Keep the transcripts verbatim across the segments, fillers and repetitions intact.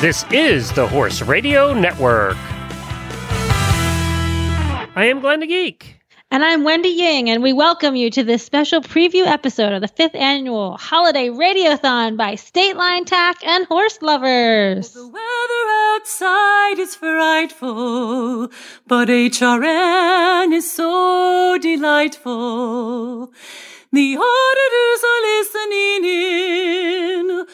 This is the Horse Radio Network. I am Glenda Geek. And I'm Wendy Ying, and we welcome you to this special preview episode of the fifth annual Holiday Radiothon by Stateline Tack and Horse Lovers. The weather outside is frightful, but H R N is so delightful. The auditors are listening in.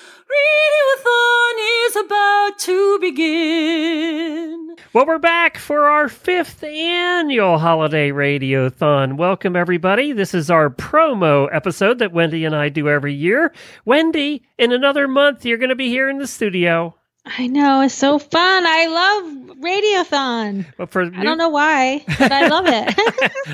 Radiothon is about to begin. Well, we're back for our fifth annual Holiday Radiothon. Welcome, everybody. This is our promo episode that Wendy and I do every year. Wendy, in another month, you're going to be here in the studio. I know. It's so fun. I love Radiothon. But for new- I don't know why, but I love it.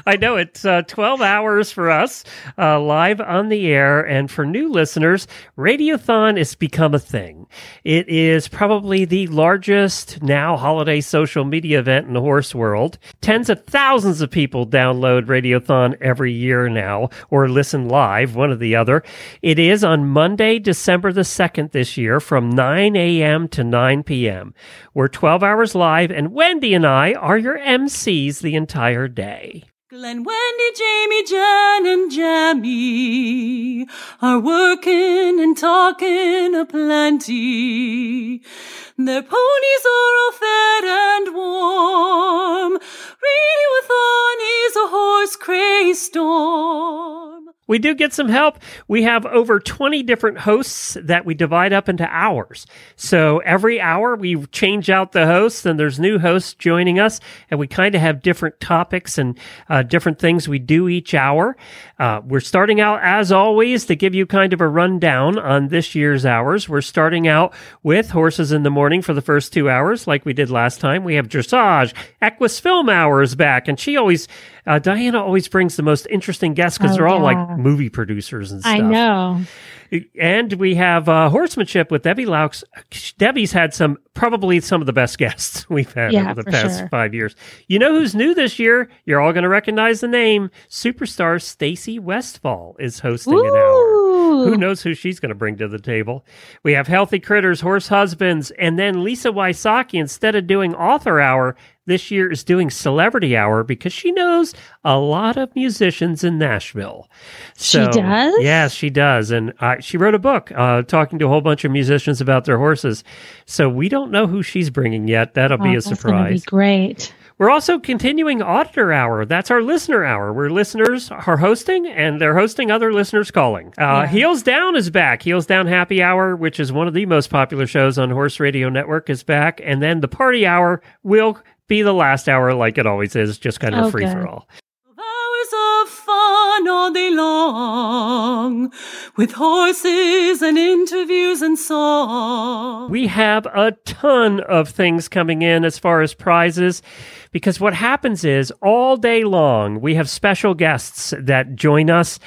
I know. It's uh, twelve hours for us, uh, live on the air. And for new listeners, Radiothon has become a thing. It is probably the largest now holiday social media event in the horse world. Tens of thousands of people download Radiothon every year now, or listen live, one or the other. It is on Monday, December the second this year from nine a.m. to nine p.m. We're twelve hours live, and Wendy and I are your M Cs the entire day. Glenn, Wendy, Jamie, Jen, and Jamie are working and talking aplenty. Their ponies are all fed and warm. Radiothon is a horse-crazy storm. We do get some help. We have over twenty different hosts that we divide up into hours. So every hour we change out the hosts, and there's new hosts joining us, and we kind of have different topics and uh, different things we do each hour. Uh, we're starting out, as always, to give you kind of a rundown on this year's hours. We're starting out with horses in the morning for the first two hours, like we did last time. We have dressage. Equus Film Hour is back, and she always... Uh, Diana always brings the most interesting guests because oh, they're all yeah. like movie producers and stuff. I know. And we have uh, Horsemanship with Debbie Laux. Debbie's had some, probably some of the best guests we've had yeah, over the past sure. five years. You know who's new this year? You're all going to recognize the name. Superstar Stacey Westfall is hosting Ooh. an hour. Who knows who she's going to bring to the table? We have Healthy Critters, Horse Husbands, and then Lisa Wisaki, instead of doing Author Hour, this year is doing Celebrity Hour because she knows a lot of musicians in Nashville. So, she does? Yes, she does. And I, she wrote a book uh, talking to a whole bunch of musicians about their horses. So we don't know who she's bringing yet. That'll oh, be a that's surprise. That's going to be great. We're also continuing Auditor Hour. That's our listener hour, where listeners are hosting, and they're hosting other listeners calling. Uh, yeah. Heels Down is back. Heels Down Happy Hour, which is one of the most popular shows on Horse Radio Network, is back. And then the Party Hour will be the last hour, like it always is, just kind of okay. free-for-all. Hours of fun all day long, with horses and interviews and songs. We have a ton of things coming in as far as prizes, because what happens is all day long, we have special guests that join us,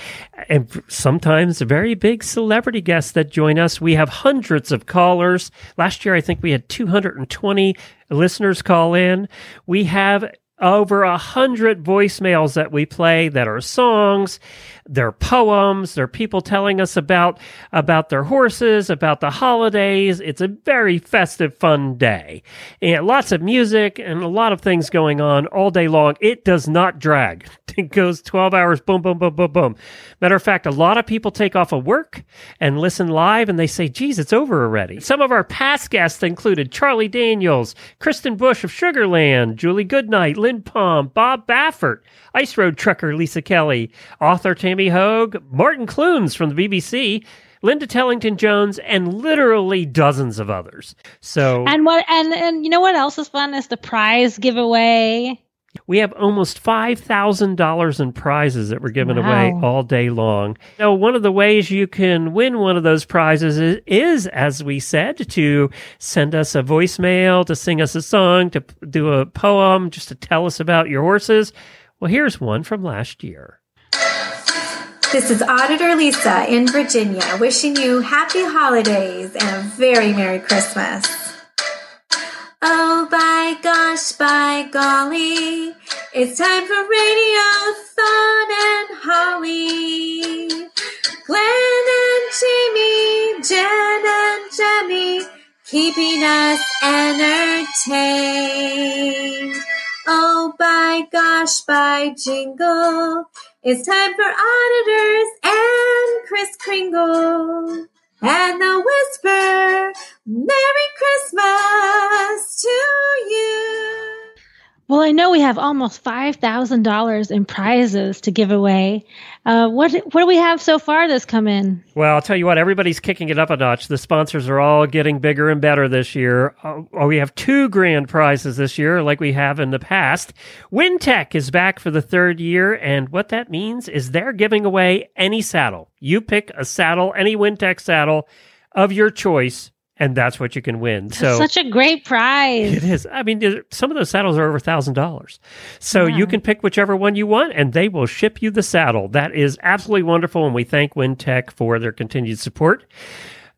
and sometimes very big celebrity guests that join us. We have hundreds of callers. Last year, I think we had two hundred twenty listeners call in. We have over a hundred voicemails that we play that are songs, they're poems, they're people telling us about about their horses, about the holidays. It's a very festive, fun day. And lots of music and a lot of things going on all day long. It does not drag. It goes twelve hours, boom, boom, boom, boom, boom. Matter of fact, a lot of people take off of work and listen live, and they say, geez, it's over already. Some of our past guests included Charlie Daniels, Kristen Bush of Sugarland, Julie Goodnight, Lynn Palm, Bob Baffert, Ice Road Trucker Lisa Kelly, author Tammy Hoag, Martin Clunes from the B B C, Linda Tellington-Jones, and literally dozens of others. So, and what and, and you know what else is fun is the prize giveaway. We have almost five thousand dollars in prizes that we're giving wow. away all day long. So one of the ways you can win one of those prizes is, is, as we said, to send us a voicemail, to sing us a song, to do a poem, just to tell us about your horses. Well, here's one from last year. This is Auditor Lisa in Virginia, wishing you happy holidays and a very Merry Christmas. Oh, by gosh, by golly, it's time for Radiothon and Holly. Glenn and Jamie, Jen and Jemmy, keeping us entertained. Oh, by gosh, by jingle, it's time for auditors and Kris Kringle and the whisper, Merry Christmas to you. Well, I know we have almost five thousand dollars in prizes to give away. Uh, what what do we have so far that's come in? Well, I'll tell you what, everybody's kicking it up a notch. The sponsors are all getting bigger and better this year. Uh, we have two grand prizes this year like we have in the past. Wintec is back for the third year, and what that means is they're giving away any saddle. You pick a saddle, any Wintec saddle of your choice, and that's what you can win. That's so such a great prize. It is. I mean, some of those saddles are over one thousand dollars. So yeah. You can pick whichever one you want, and they will ship you the saddle. That is absolutely wonderful, and we thank Wintec for their continued support.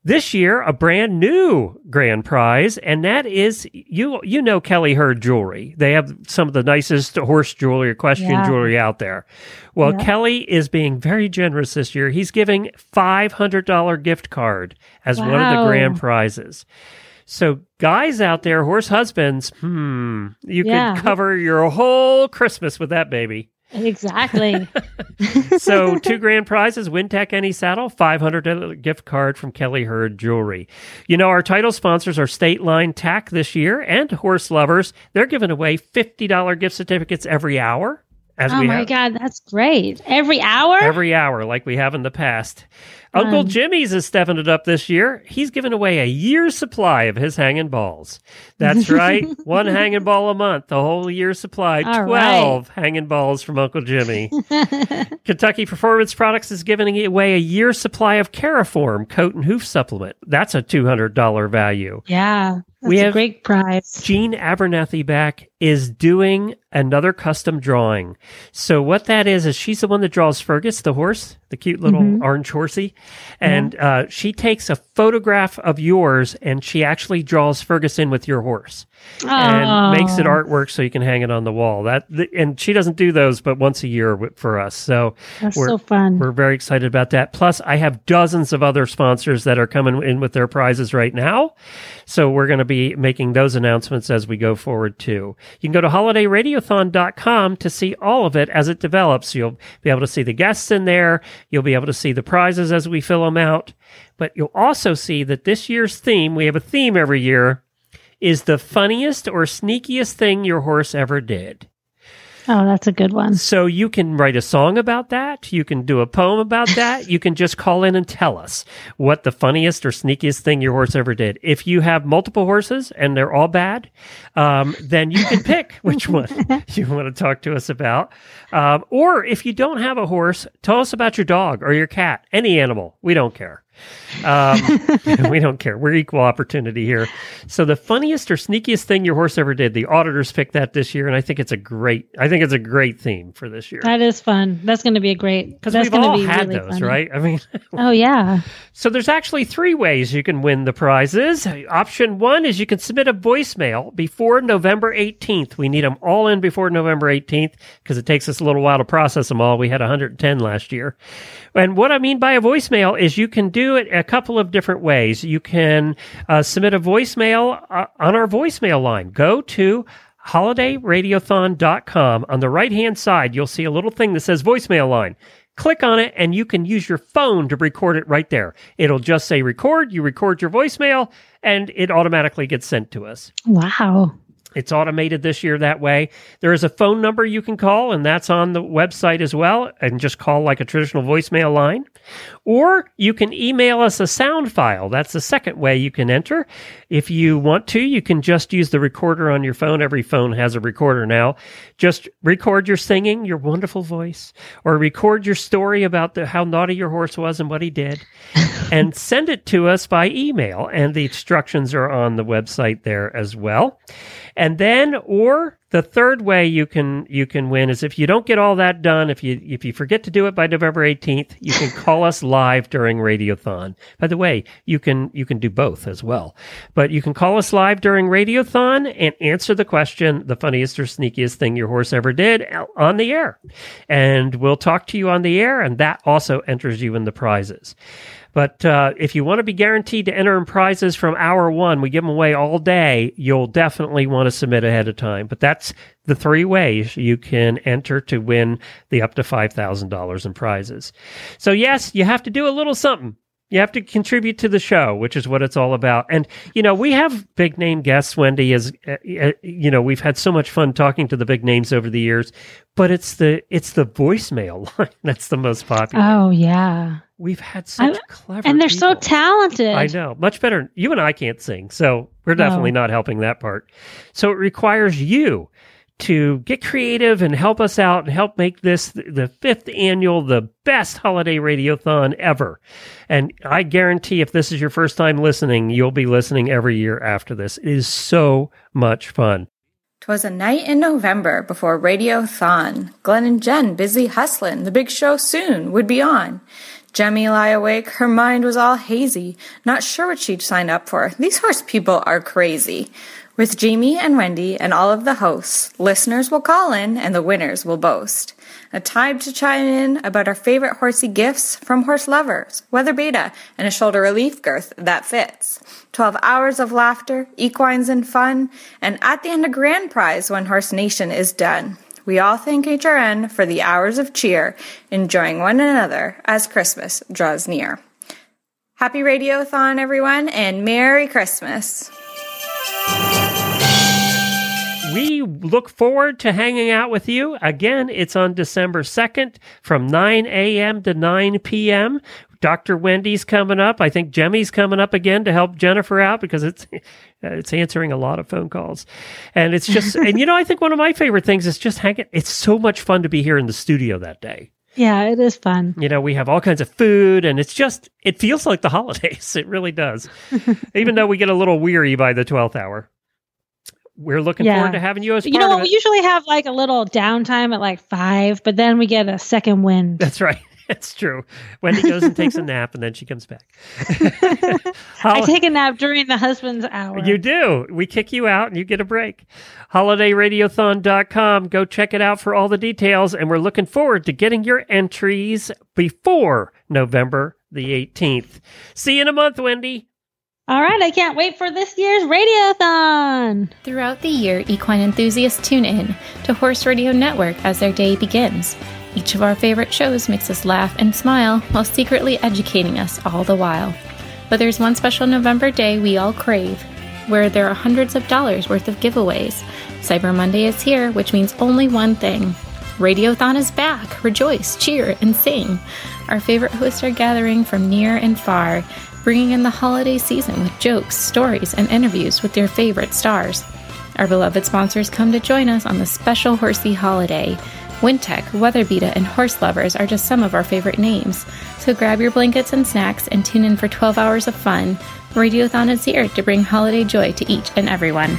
This year, a brand new grand prize, and that is, you you know Kelly Herd Jewelry. They have some of the nicest horse jewelry, equestrian yeah. jewelry out there. Well, yeah. Kelly is being very generous this year. He's giving five hundred dollars gift card as wow. one of the grand prizes. So guys out there, horse husbands, hmm, you yeah. can cover your whole Christmas with that baby. Exactly. So two grand prizes, Wintec any saddle, five hundred dollars gift card from Kelly Herd Jewelry. You know, our title sponsors are Stateline Tack this year and Horse Lovers. They're giving away fifty dollars gift certificates every hour. As oh we my have. God, that's great. Every hour? Every hour, like we have in the past. Um, Uncle Jimmy's is stepping it up this year. He's giving away a year's supply of his hanging balls. That's right. One hanging ball a month, the whole year's supply. All twelve right. hanging balls from Uncle Jimmy. Kentucky Performance Products is giving away a year's supply of Caraform coat and hoof supplement. That's a two hundred dollars value. Yeah. That's we have a great prize. Gene Abernathy back is doing another custom drawing. So what that is, is she's the one that draws Fergus, the horse, the cute little mm-hmm. orange horsey. And mm-hmm. uh, she takes a photograph of yours and she actually draws Fergus in with your horse oh. and makes it artwork so you can hang it on the wall. That th- And she doesn't do those, but once a year w- for us. So That's we're, so fun. We're very excited about that. Plus, I have dozens of other sponsors that are coming in with their prizes right now. So we're going to be making those announcements as we go forward too. You can go to holiday radiothon dot com to see all of it as it develops. You'll be able to see the guests in there. You'll be able to see the prizes as we fill them out. But you'll also see that this year's theme, we have a theme every year, is the funniest or sneakiest thing your horse ever did. Oh, that's a good one. So you can write a song about that. You can do a poem about that. You can just call in and tell us what the funniest or sneakiest thing your horse ever did. If you have multiple horses and they're all bad, um, then you can pick which one you want to talk to us about. Um, or if you don't have a horse, tell us about your dog or your cat, any animal. We don't care. um we don't care. We're equal opportunity here. So the funniest or sneakiest thing your horse ever did, the auditors picked that this year, and I think it's a great I think it's a great theme for this year. That is fun. That's going to be a great because we've all be had really those, funny. Right? I mean, oh yeah. So there's actually three ways you can win the prizes. Option one is you can submit a voicemail before November eighteenth. We need them all in before November eighteenth because it takes us a little while to process them all. We had one hundred ten last year, and what I mean by a voicemail is you can do it a couple of different ways. You can uh, submit a voicemail uh, on our voicemail line. Go to holiday radiothon dot com. On the right-hand side, you'll see a little thing that says voicemail line. Click on it, and you can use your phone to record it right there. It'll just say record. You record your voicemail, and it automatically gets sent to us. Wow. It's automated this year that way. There is a phone number you can call, and that's on the website as well, and just call like a traditional voicemail line. Or you can email us a sound file. That's the second way you can enter. If you want to, you can just use the recorder on your phone. Every phone has a recorder now. Just record your singing, your wonderful voice, or record your story about the, how naughty your horse was and what he did, and send it to us by email. And the instructions are on the website there as well. And then, or the third way you can you can win is if you don't get all that done, if you if you forget to do it by November eighteenth, you can call us live during Radiothon. By the way, you can you can do both as well. But you can call us live during Radiothon and answer the question, the funniest or sneakiest thing your horse ever did, on the air. And we'll talk to you on the air, and that also enters you in the prizes. But uh, if you want to be guaranteed to enter in prizes from hour one, we give them away all day, you'll definitely want to submit ahead of time. But that's the three ways you can enter to win the up to five thousand dollars in prizes. So yes, you have to do a little something. You have to contribute to the show, which is what it's all about. And, you know, we have big name guests, Wendy, as, uh, you know, we've had so much fun talking to the big names over the years, but it's the, it's the voicemail line that's the most popular. Oh, yeah. We've had such I'm, clever And they're people. So talented. I know. Much better. You and I can't sing, so we're definitely no. not helping that part. So it requires you to get creative and help us out and help make this the fifth annual, the best holiday radiothon ever. And I guarantee if this is your first time listening, you'll be listening every year after this. It is so much fun. 'Twas a night in November before Radiothon. Glenn and Jen busy hustlin'. The big show soon would be on. Jemmy lie awake, her mind was all hazy, not sure what she'd sign up for. These horse people are crazy. With Jamie and Wendy and all of the hosts, listeners will call in and the winners will boast. A time to chime in about our favorite horsey gifts from Horse Lovers, WeatherBeeta, and a shoulder relief girth that fits. Twelve hours of laughter, equines and fun, and at the end a grand prize when Horse Nation is done. We all thank H R N for the hours of cheer, enjoying one another as Christmas draws near. Happy Radiothon, everyone, and Merry Christmas. We look forward to hanging out with you. Again, it's on December second from nine a.m. to nine p.m. Doctor Wendy's coming up. I think Jemmy's coming up again to help Jennifer out because it's it's answering a lot of phone calls. And it's just, and you know, I think one of my favorite things is just hanging. It's so much fun to be here in the studio that day. Yeah, it is fun. You know, we have all kinds of food, and it's just, it feels like the holidays. It really does. Even though we get a little weary by the twelfth hour. We're looking yeah. forward to having you as part of it. You know, we usually have like a little downtime at like five, but then we get a second wind. That's right. That's true. Wendy goes and takes a nap, and then she comes back. Hol- I take a nap during the husband's hour. You do. We kick you out, and you get a break. holiday radiothon dot com. Go check it out for all the details, and we're looking forward to getting your entries before November the eighteenth. See you in a month, Wendy. All right, I can't wait for this year's Radiothon! Throughout the year, equine enthusiasts tune in to Horse Radio Network as their day begins. Each of our favorite shows makes us laugh and smile while secretly educating us all the while. But there's one special November day we all crave, where there are hundreds of dollars worth of giveaways. Cyber Monday is here, which means only one thing. Radiothon is back! Rejoice, cheer, and sing! Our favorite hosts are gathering from near and far, bringing in the holiday season with jokes, stories, and interviews with their favorite stars. Our beloved sponsors come to join us on the special horsey holiday. Wintec, WeatherBeeta, and Horse Lovers are just some of our favorite names. So grab your blankets and snacks and tune in for twelve hours of fun. Radiothon is here to bring holiday joy to each and everyone.